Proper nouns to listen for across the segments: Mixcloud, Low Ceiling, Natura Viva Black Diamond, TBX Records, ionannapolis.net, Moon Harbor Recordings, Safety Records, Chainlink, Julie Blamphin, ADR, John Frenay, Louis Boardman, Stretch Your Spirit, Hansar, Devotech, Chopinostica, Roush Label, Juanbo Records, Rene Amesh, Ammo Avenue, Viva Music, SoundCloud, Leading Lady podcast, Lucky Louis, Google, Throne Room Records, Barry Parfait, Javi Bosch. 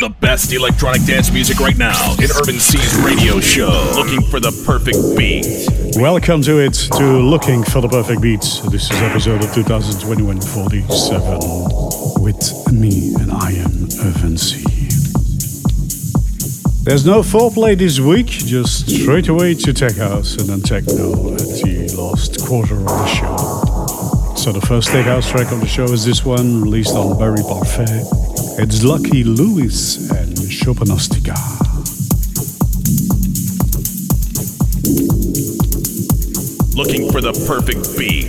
The best electronic dance music right now in Urban C's radio show. Looking for the perfect beat. Welcome to it, to Looking for the Perfect Beat. This is episode of 2021-47 with me, and I am Urban C. There's no foreplay this week, just straight away to Tech House and then Techno at the last quarter of the show. So the first Tech House track on the show is this one, released on Barry Parfait. It's Lucky Louis and Chopinostica. Looking for the perfect beat.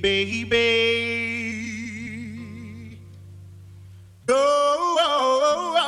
baby. Oh, oh, oh, oh, oh.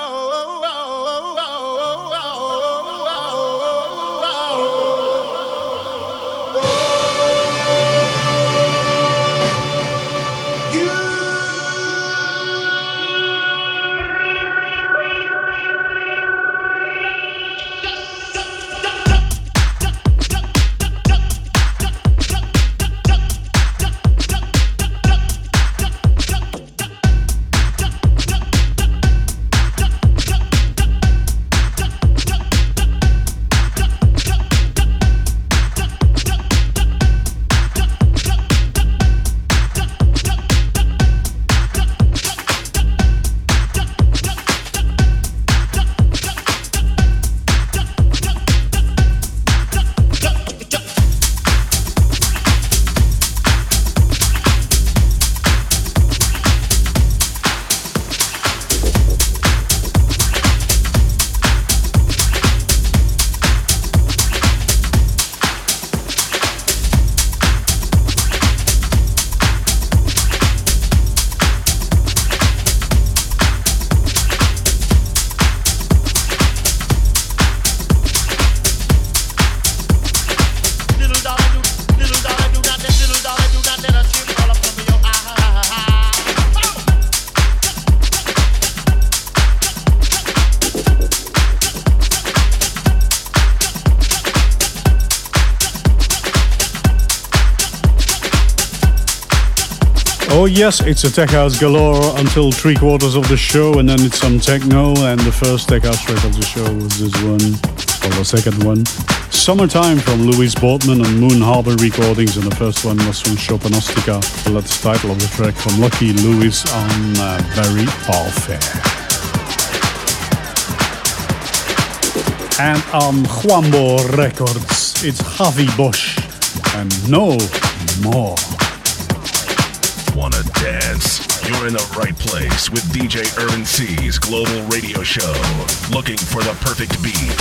Oh yes, it's a tech house galore until 3/4 of the show, and then it's some techno, and the first tech house track of the show was this one, or the second one. Summertime from Louis Boardman on Moon Harbor Recordings, and the first one was from Chopinostica. Well, that's the title of the track from Lucky Louis on Barry Parfait. And on Juanbo Records, it's Javi Bosch and No More. Wanna dance? You're in the right place with DJ Urban C's global radio show. Looking for the perfect beat.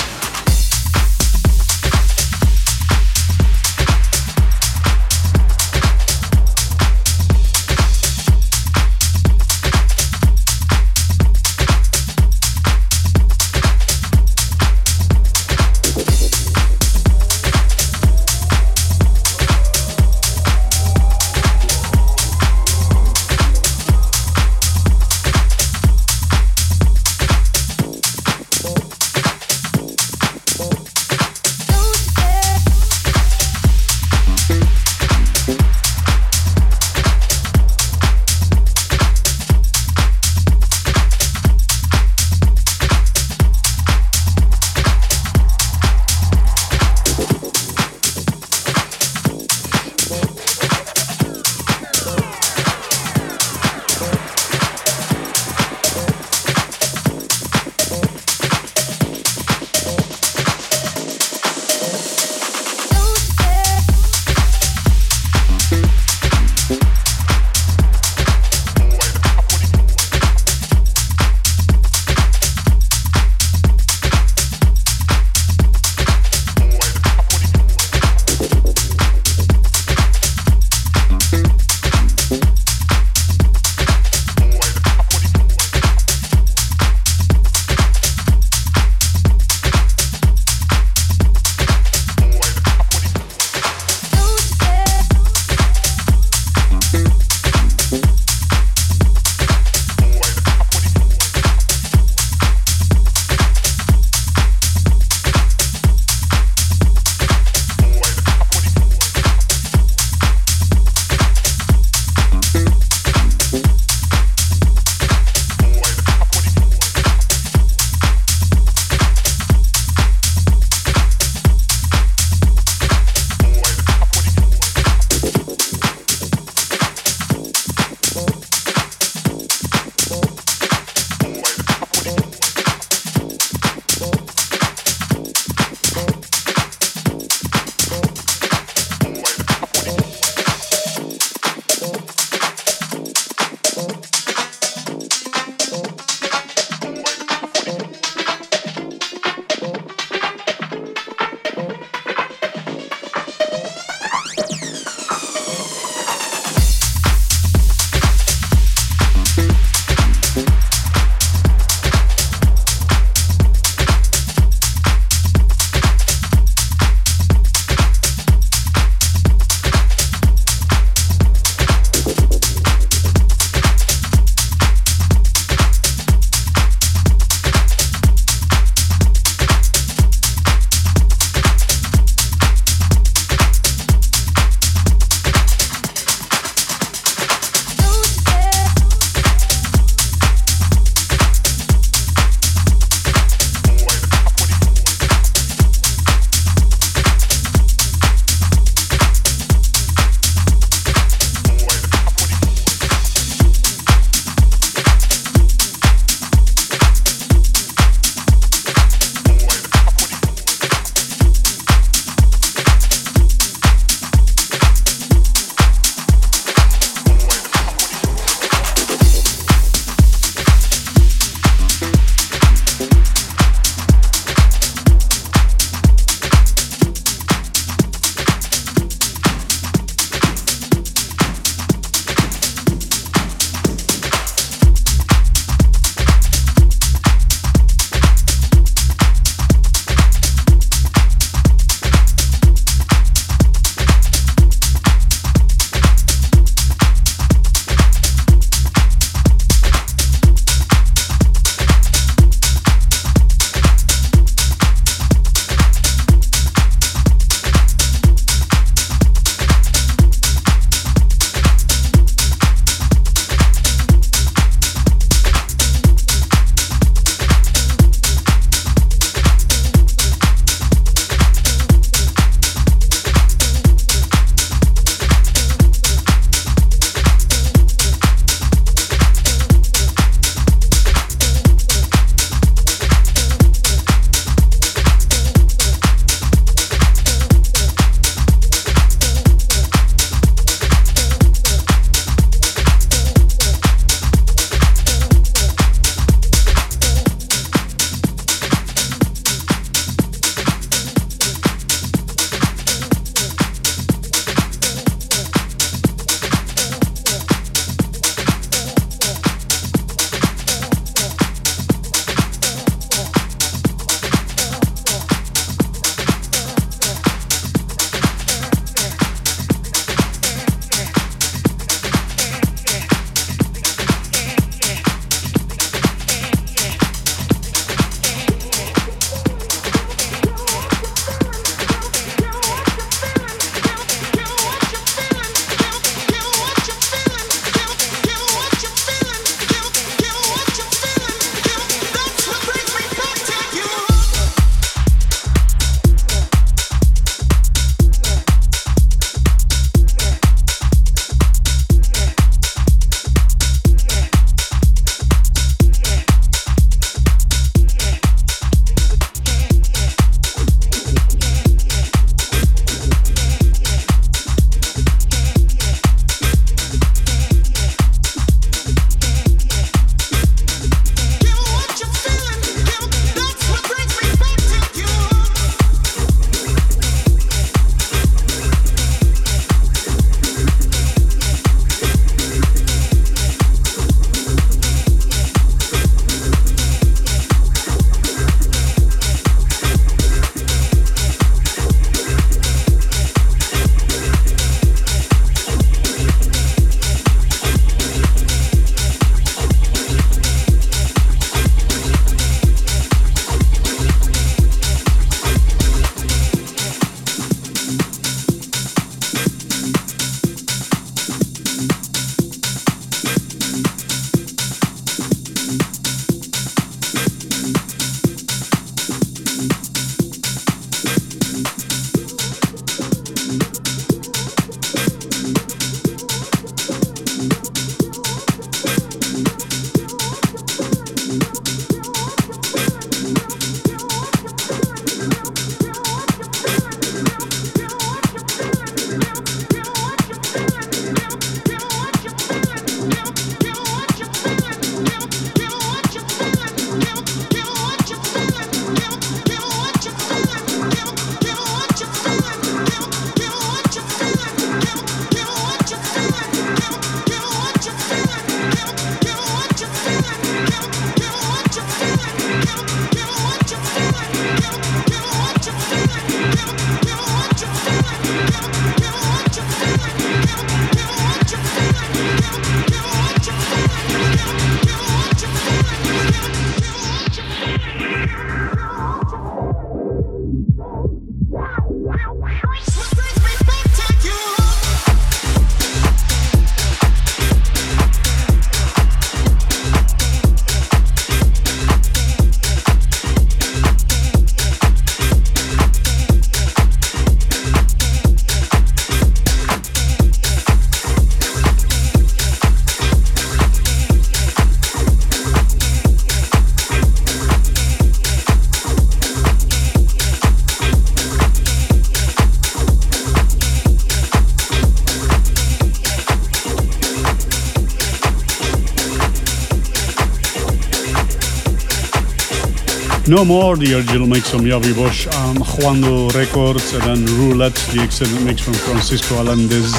No More, the original mix from Javi Bosch on Juanbo Records, and then Roulette, the extended mix from Francisco Allendes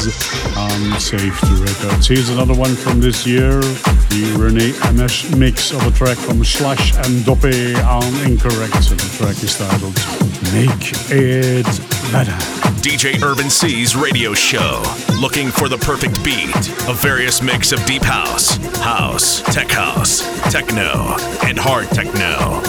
on Safety Records. Here's another one from this year, the Rene Amesh mix of a track from Slash and Dope on Incorrect, and the track is titled Make It Better. DJ Urban C's radio show, looking for the perfect beat, a various mix of deep house, house, tech house, techno, and hard techno.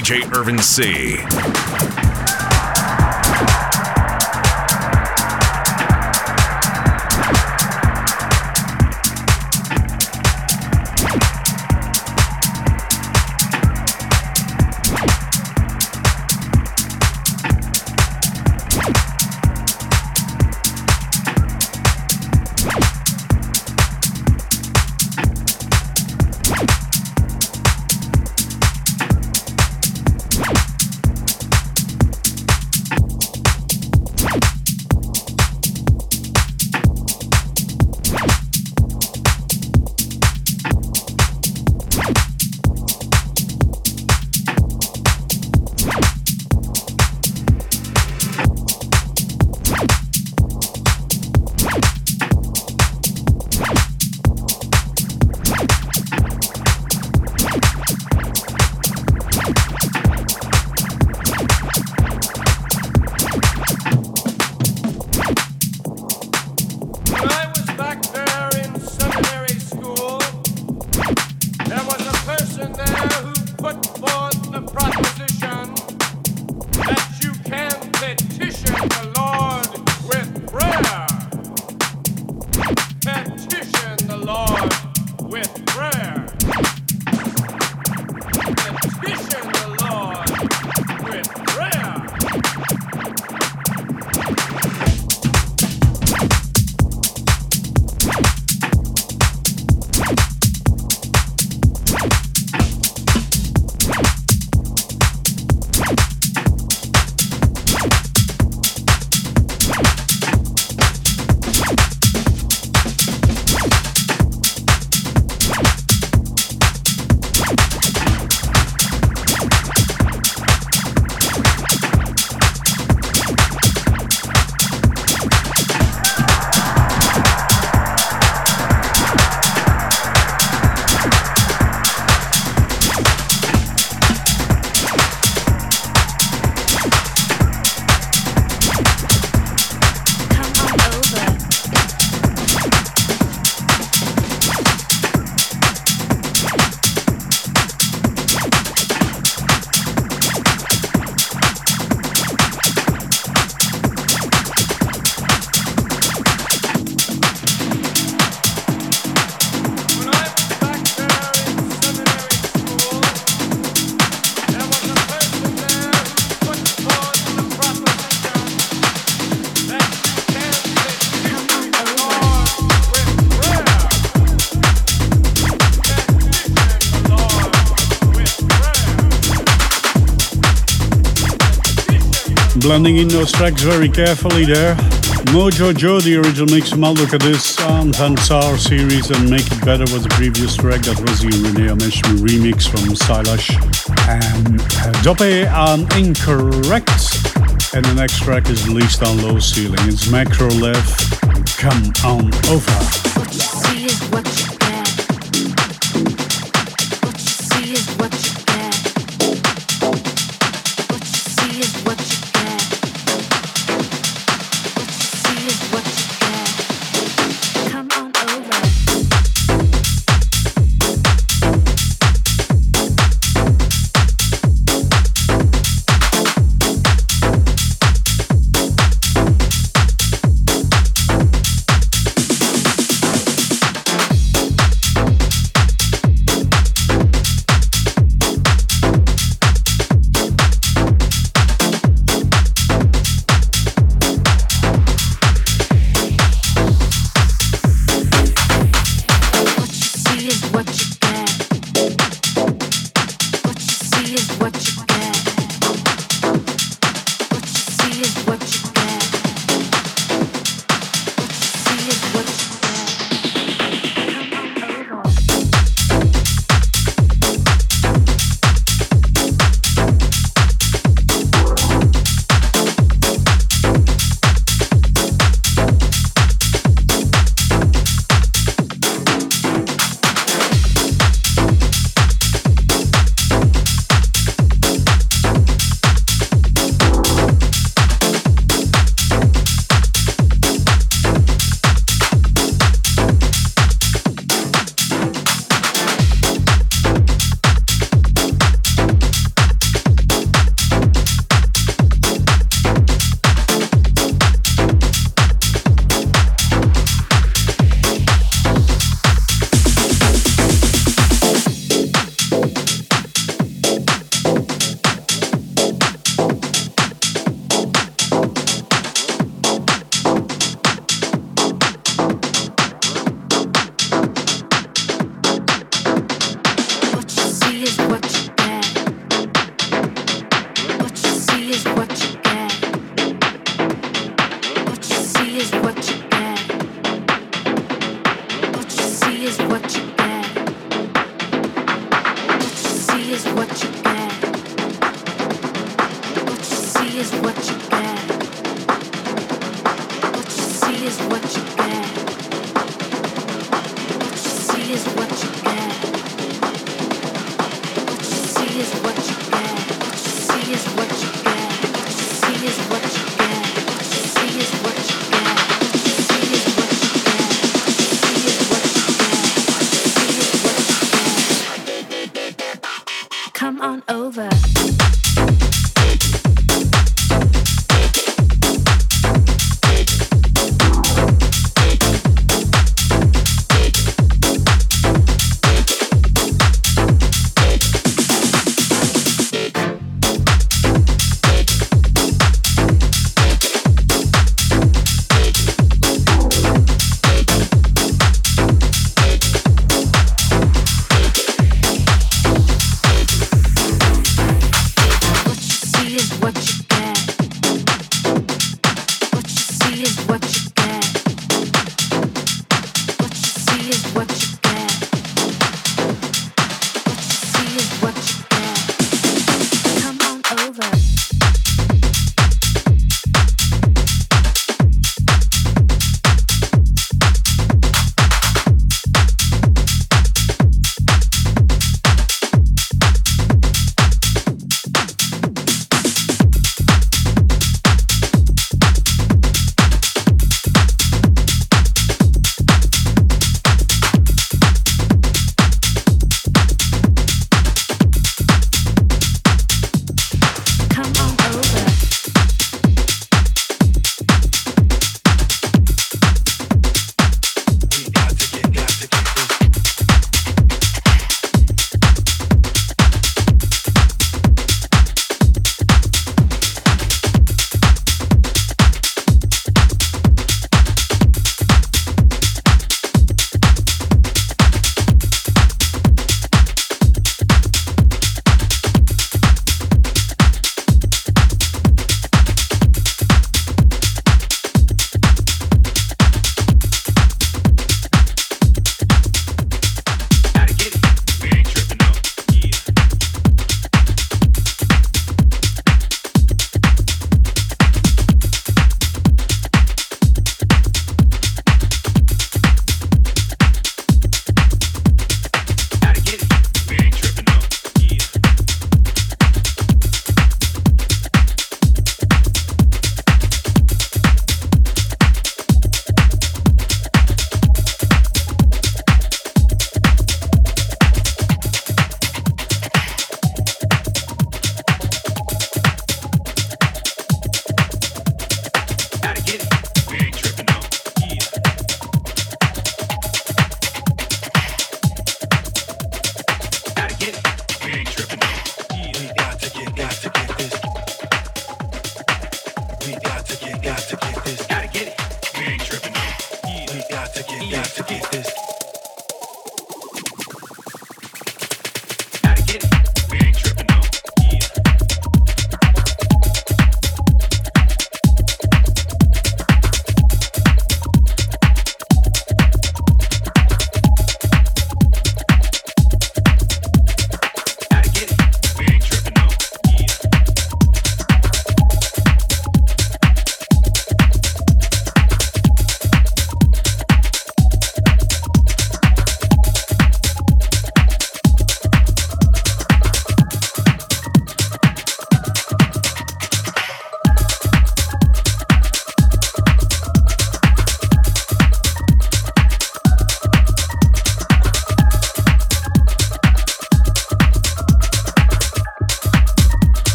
DJ Urban C. Blending in those tracks very carefully there. Mojo Joe, the original mix from Aldo Cadiz on Hansar series, and Make It Better was the previous track. That was the Rene Amesh remix from Slash and Dope on Incorrect. And the next track is released on Low Ceiling. It's Macro Left, Come On Over. What you see is what you get. What you see is what you get. What you see is what you get.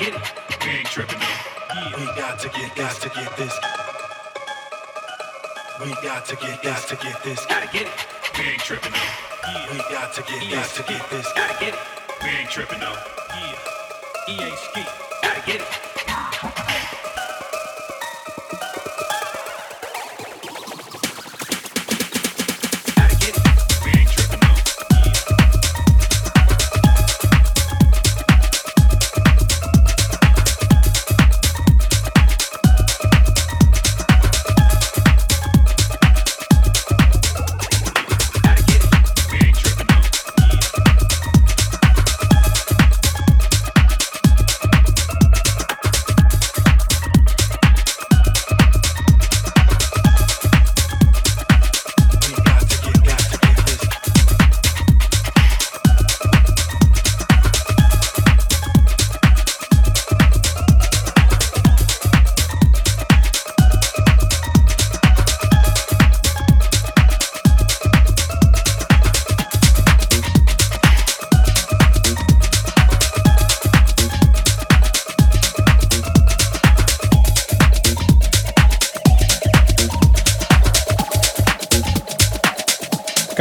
get it. We ain't tripping, man. Yeah. We got to get this. We got to get this. Gotta get it. We ain't tripping, man. Yeah. We got to get this. Gotta get it. We ain't tripping, though. Yeah. EA Ski. Gotta get it.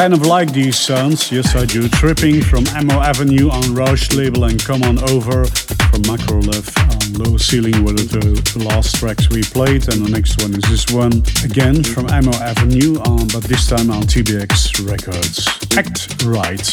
Kind of like these sounds, yes I do. Tripping from Ammo Avenue on Roush Label and Come On Over from Macro Left on Low Ceiling were the last tracks we played, and the next one is this one again from Ammo Avenue on, but this time on TBX Records. Act Right.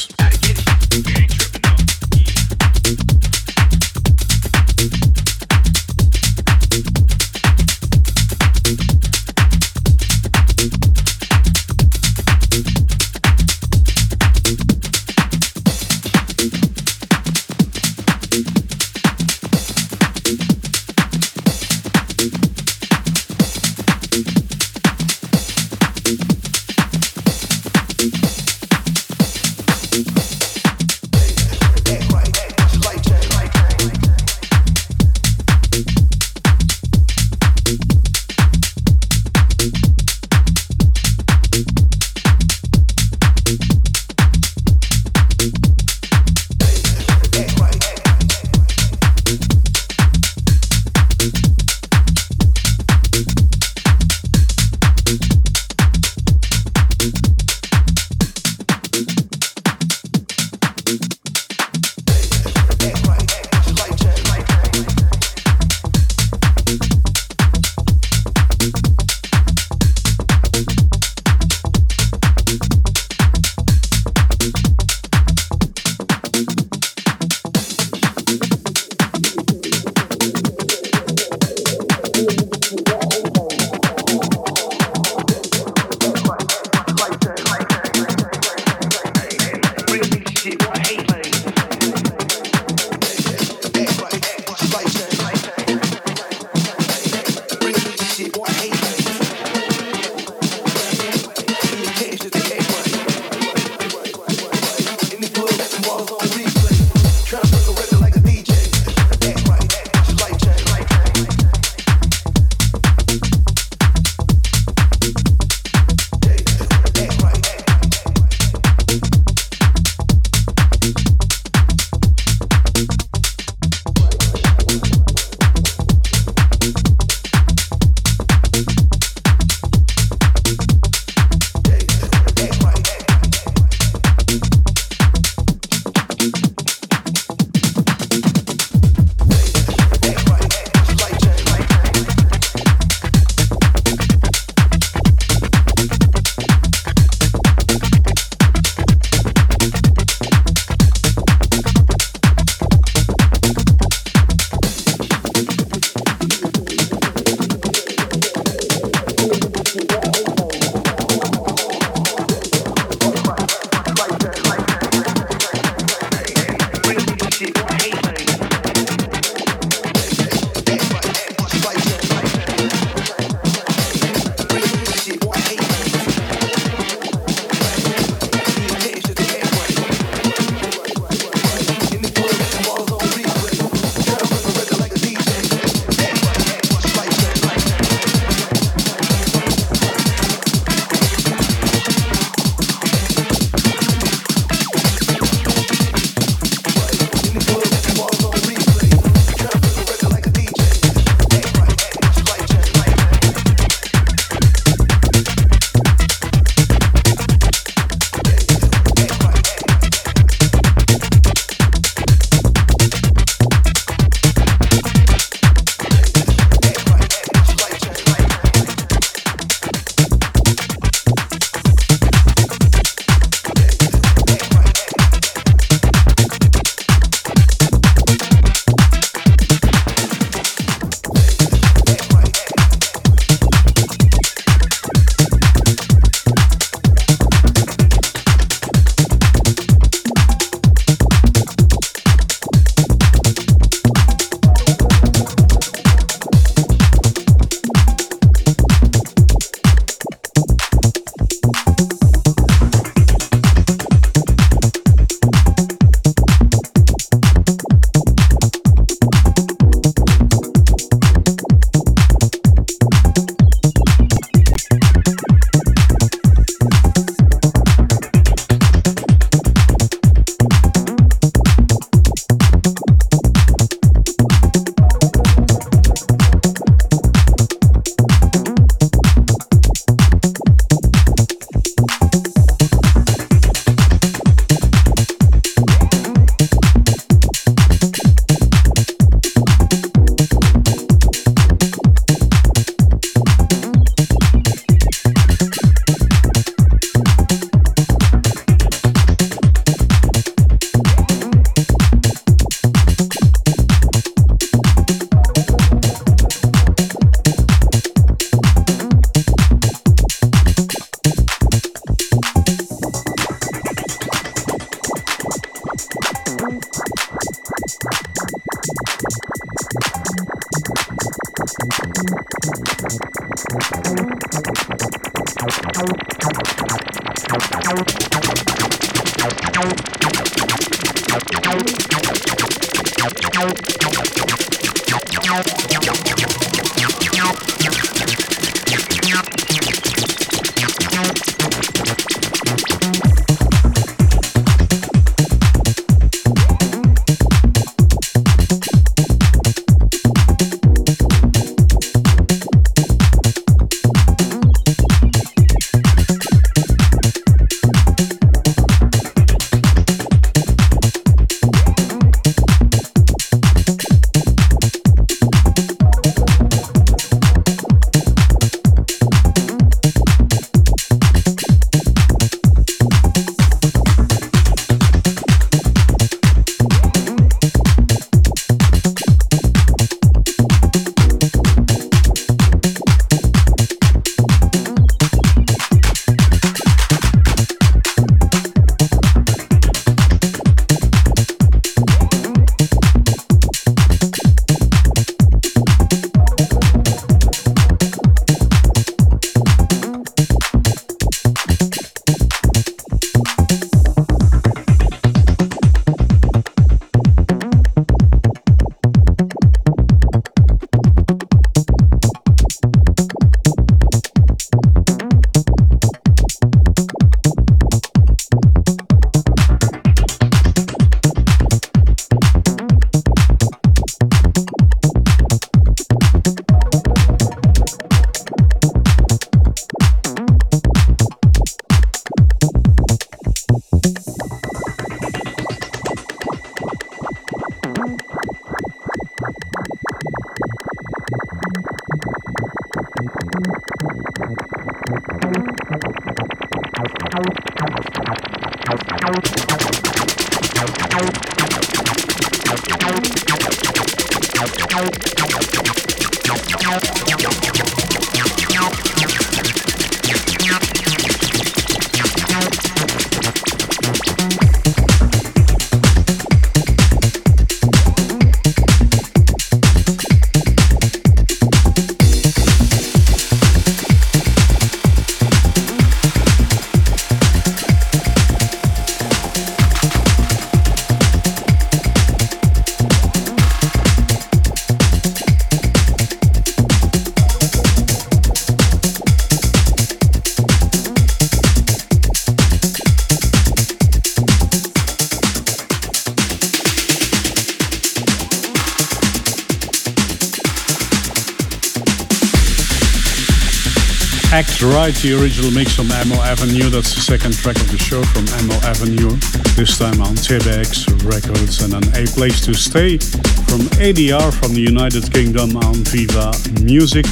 Right, the original mix from Ammo Avenue. That's the second track of the show from Ammo Avenue, this time on TBX Records, and on A Place to Stay from ADR from the United Kingdom on Viva Music.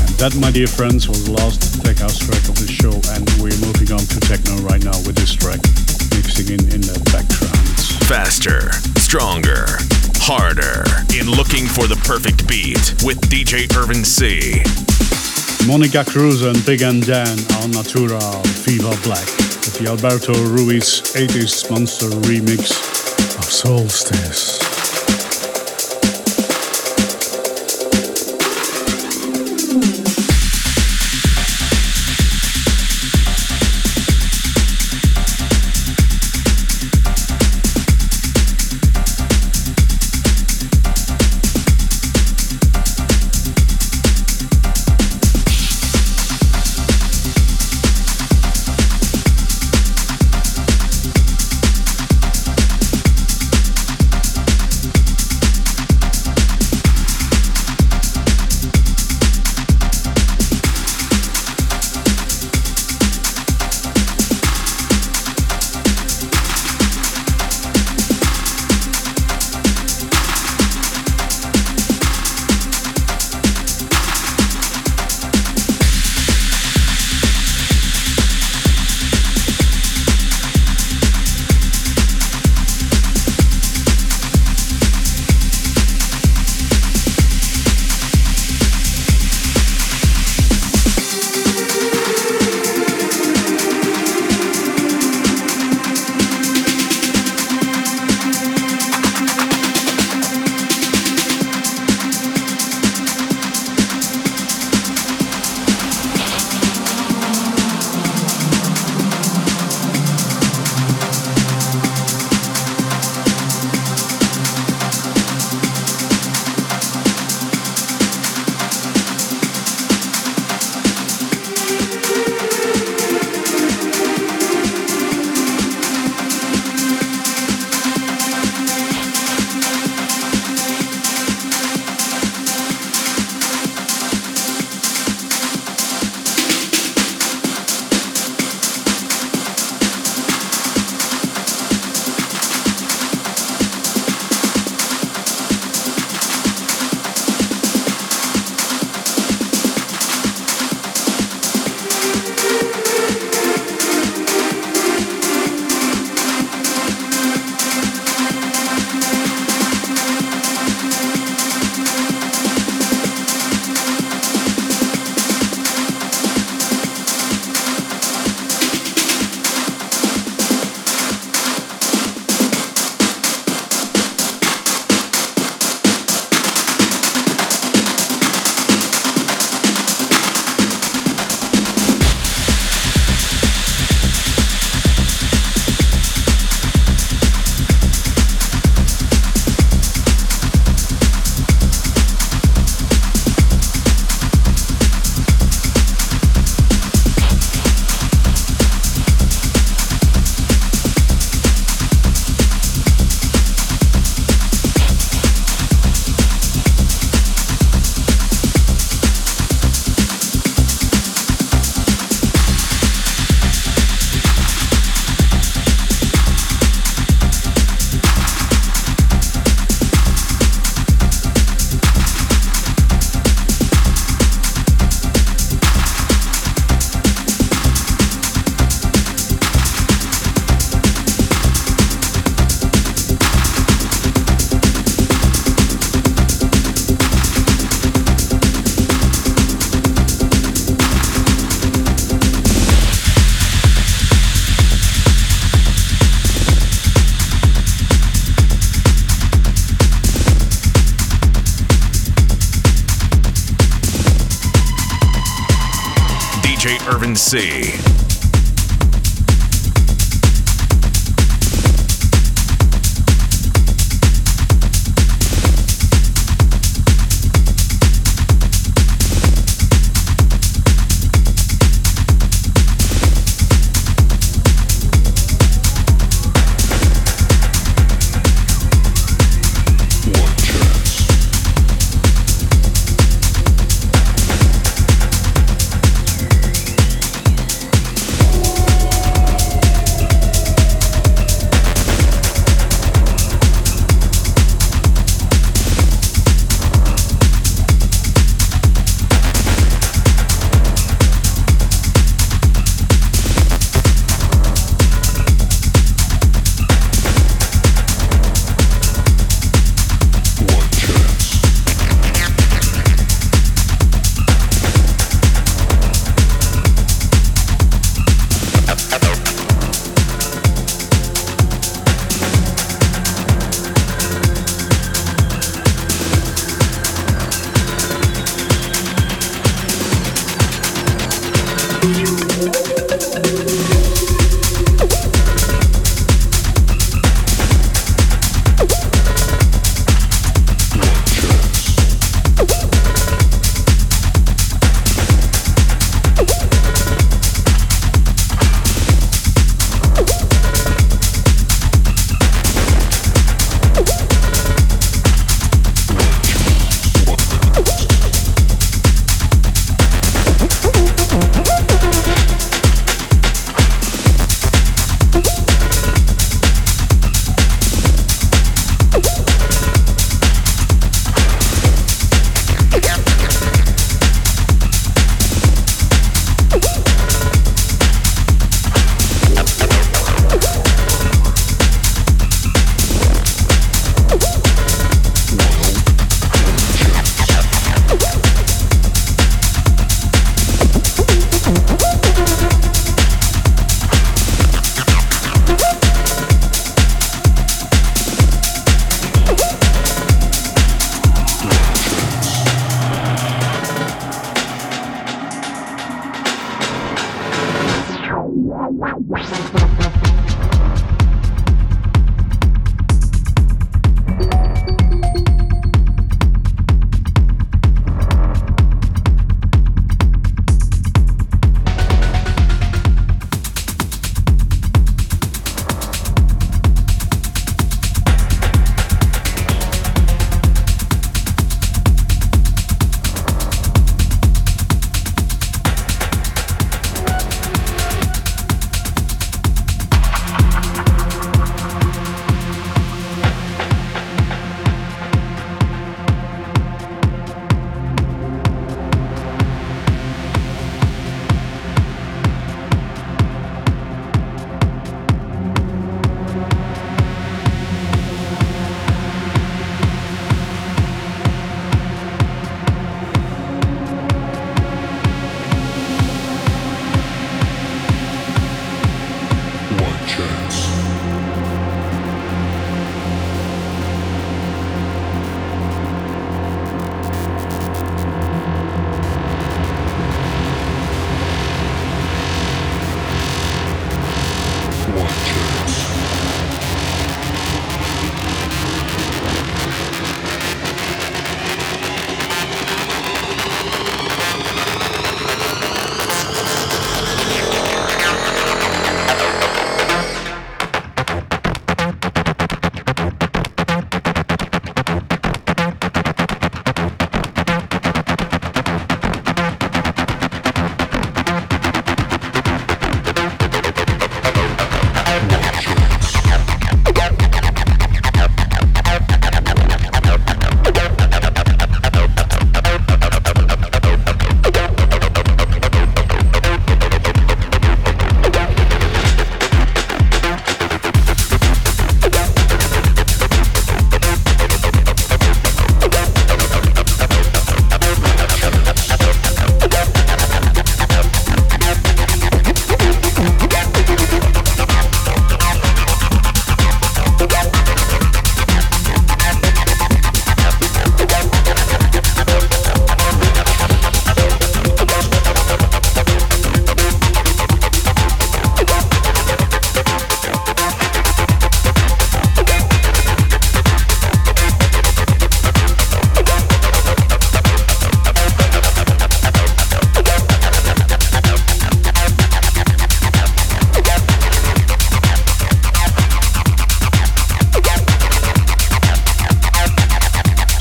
And that, my dear friends, was the last Tech House track of the show, and we're moving on to techno right now with this track, mixing in the background. Faster, stronger, harder, in looking for the perfect beat with DJ Urban C. Monica Cruz and Big and Dan on Natura Viva Black with the Alberto Ruiz 80 Monsters remix of Solstice. Urban C.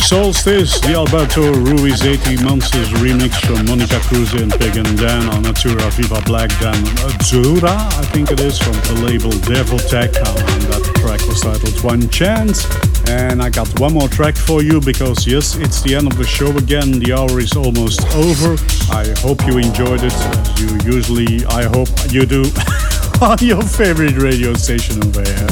Solstice, the Alberto Ruiz 80 Monsters remix from Monica Cruz and Pagan Dan on Natura Viva Black Diamond. Natura, I think it is, from the label Devotech, and that track was titled One Chance. And I got one more track for you because, yes, it's the end of the show again. The hour is almost over. I hope you enjoyed it. As you usually, I hope you do, on your favorite radio station over here.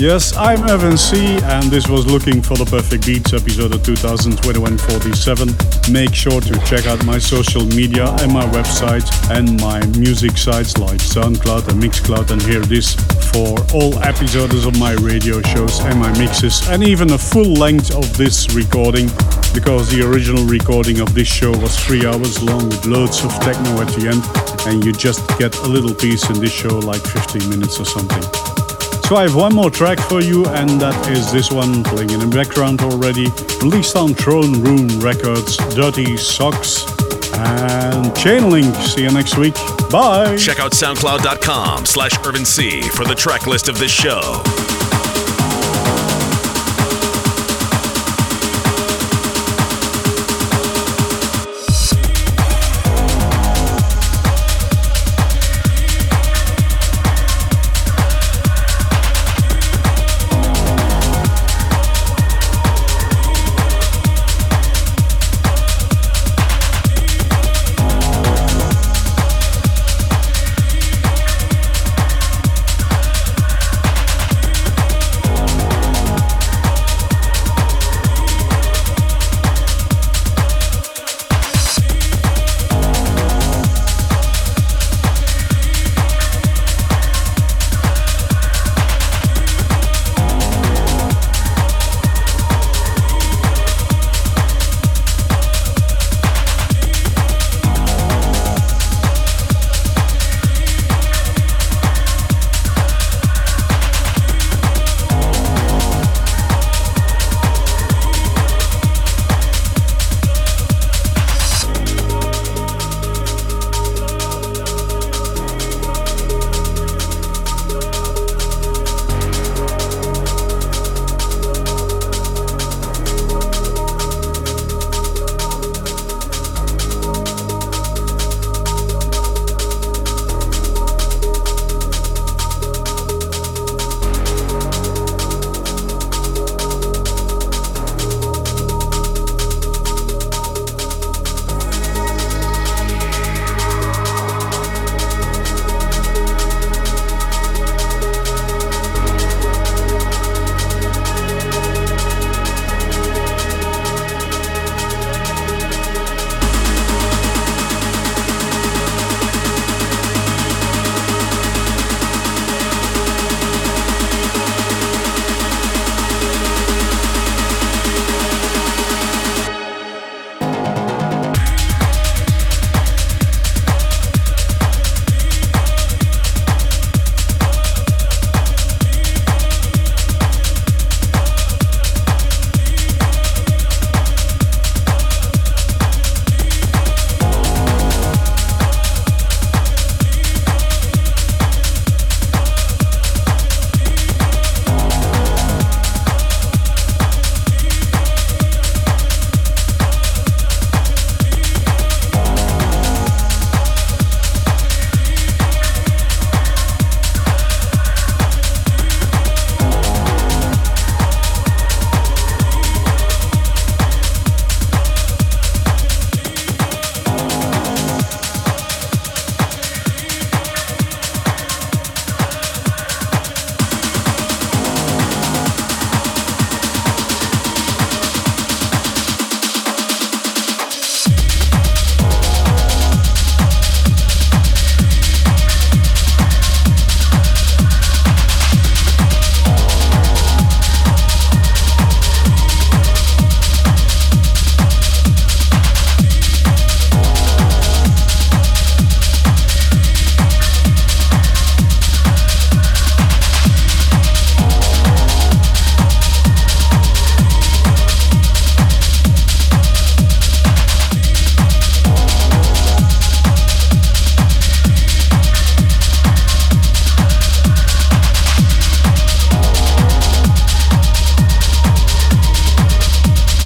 Yes, I'm Urban C, and this was Looking for the Perfect Beats, episode of 2021-47. Make sure to check out my social media and my website and my music sites like SoundCloud and Mixcloud, and hear this for all episodes of my radio shows and my mixes, and even the full length of this recording, because the original recording of this show was 3 hours long with loads of techno at the end, and you just get a little piece in this show, like 15 minutes or something. So I have one more track for you, and that is this one playing in the background already, released on Throne Room Records, Dirty Socks and Chainlink. See you next week. Bye. Check out soundcloud.com/UrbanC for the track list of this show.